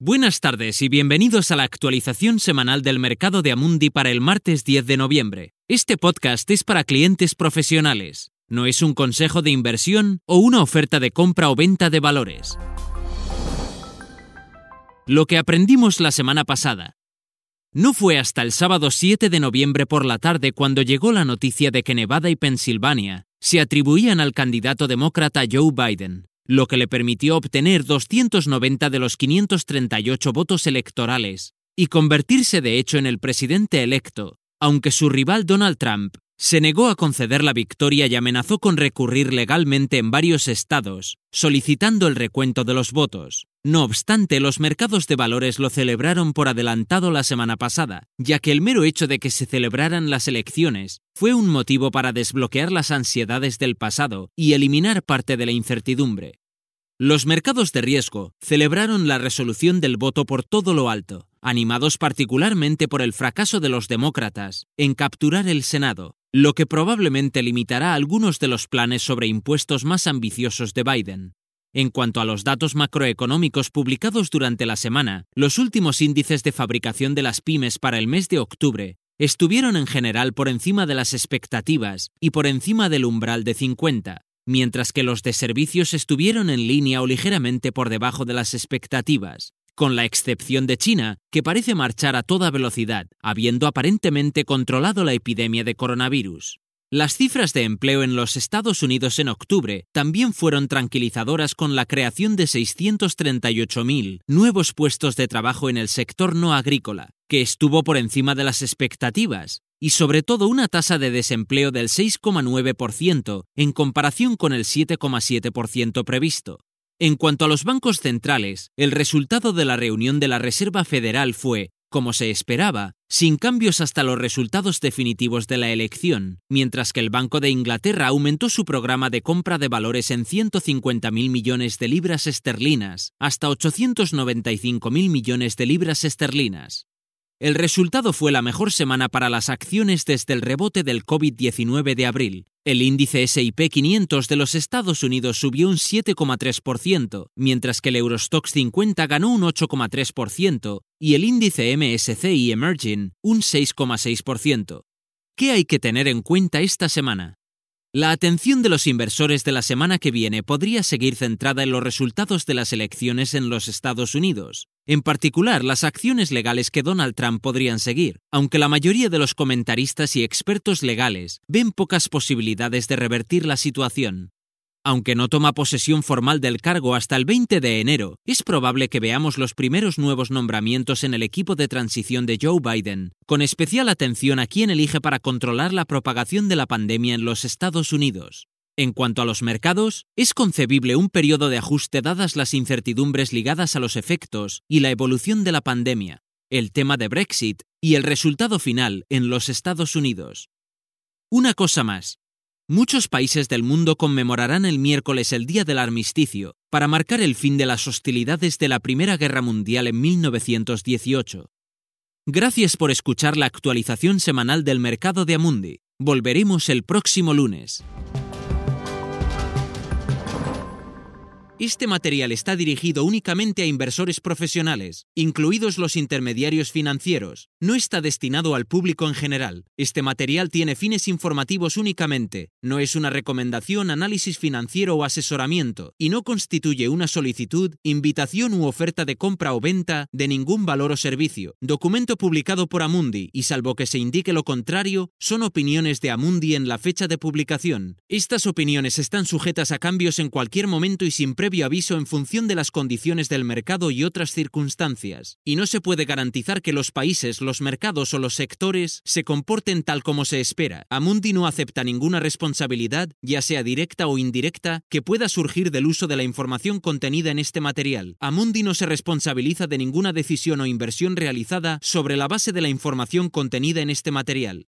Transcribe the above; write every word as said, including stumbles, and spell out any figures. Buenas tardes y bienvenidos a la actualización semanal del mercado de Amundi para el martes diez de noviembre. Este podcast es para clientes profesionales. No es un consejo de inversión o una oferta de compra o venta de valores. Lo que aprendimos la semana pasada. No fue hasta el sábado siete de noviembre por la tarde cuando llegó la noticia de que Nevada y Pensilvania se atribuían al candidato demócrata Joe Biden, lo que le permitió obtener doscientos noventa de los quinientos treinta y ocho votos electorales y convertirse de hecho en el presidente electo, aunque su rival Donald Trump se negó a conceder la victoria y amenazó con recurrir legalmente en varios estados, solicitando el recuento de los votos. No obstante, los mercados de valores lo celebraron por adelantado la semana pasada, ya que el mero hecho de que se celebraran las elecciones fue un motivo para desbloquear las ansiedades del pasado y eliminar parte de la incertidumbre. Los mercados de riesgo celebraron la resolución del voto por todo lo alto, animados particularmente por el fracaso de los demócratas en capturar el Senado, lo que probablemente limitará algunos de los planes sobre impuestos más ambiciosos de Biden. En cuanto a los datos macroeconómicos publicados durante la semana, los últimos índices de fabricación de las pymes para el mes de octubre estuvieron en general por encima de las expectativas y por encima del umbral de cincuenta, mientras que los de servicios estuvieron en línea o ligeramente por debajo de las expectativas, con la excepción de China, que parece marchar a toda velocidad, habiendo aparentemente controlado la epidemia de coronavirus. Las cifras de empleo en los Estados Unidos en octubre también fueron tranquilizadoras, con la creación de seiscientos treinta y ocho mil nuevos puestos de trabajo en el sector no agrícola, que estuvo por encima de las expectativas, y sobre todo una tasa de desempleo del seis coma nueve por ciento en comparación con el siete coma siete por ciento previsto. En cuanto a los bancos centrales, el resultado de la reunión de la Reserva Federal fue, como se esperaba, sin cambios hasta los resultados definitivos de la elección, mientras que el Banco de Inglaterra aumentó su programa de compra de valores en ciento cincuenta mil millones de libras esterlinas hasta ochocientos noventa y cinco mil millones de libras esterlinas. El resultado fue la mejor semana para las acciones desde el rebote del COVID diecinueve de abril. El índice ese y pe quinientos de los Estados Unidos subió un siete coma tres por ciento, mientras que el Eurostoxx cincuenta ganó un ocho coma tres por ciento y el índice eme ese ce i Emerging un seis coma seis por ciento. ¿Qué hay que tener en cuenta esta semana? La atención de los inversores de la semana que viene podría seguir centrada en los resultados de las elecciones en los Estados Unidos, en particular las acciones legales que Donald Trump podrían seguir, aunque la mayoría de los comentaristas y expertos legales ven pocas posibilidades de revertir la situación. Aunque no toma posesión formal del cargo hasta el veinte de enero, es probable que veamos los primeros nuevos nombramientos en el equipo de transición de Joe Biden, con especial atención a quién elige para controlar la propagación de la pandemia en los Estados Unidos. En cuanto a los mercados, es concebible un periodo de ajuste dadas las incertidumbres ligadas a los efectos y la evolución de la pandemia, el tema de Brexit y el resultado final en los Estados Unidos. Una cosa más. Muchos países del mundo conmemorarán el miércoles el Día del Armisticio, para marcar el fin de las hostilidades de la Primera Guerra Mundial en mil novecientos dieciocho. Gracias por escuchar la actualización semanal del mercado de Amundi. Volveremos el próximo lunes. Este material está dirigido únicamente a inversores profesionales, incluidos los intermediarios financieros. No está destinado al público en general. Este material tiene fines informativos únicamente. No es una recomendación, análisis financiero o asesoramiento, y no constituye una solicitud, invitación u oferta de compra o venta de ningún valor o servicio. Documento publicado por Amundi, y salvo que se indique lo contrario, son opiniones de Amundi en la fecha de publicación. Estas opiniones están sujetas a cambios en cualquier momento y sin previo aviso en función de las condiciones del mercado y otras circunstancias, y no se puede garantizar que los países, los mercados o los sectores se comporten tal como se espera. Amundi no acepta ninguna responsabilidad, ya sea directa o indirecta, que pueda surgir del uso de la información contenida en este material. Amundi no se responsabiliza de ninguna decisión o inversión realizada sobre la base de la información contenida en este material.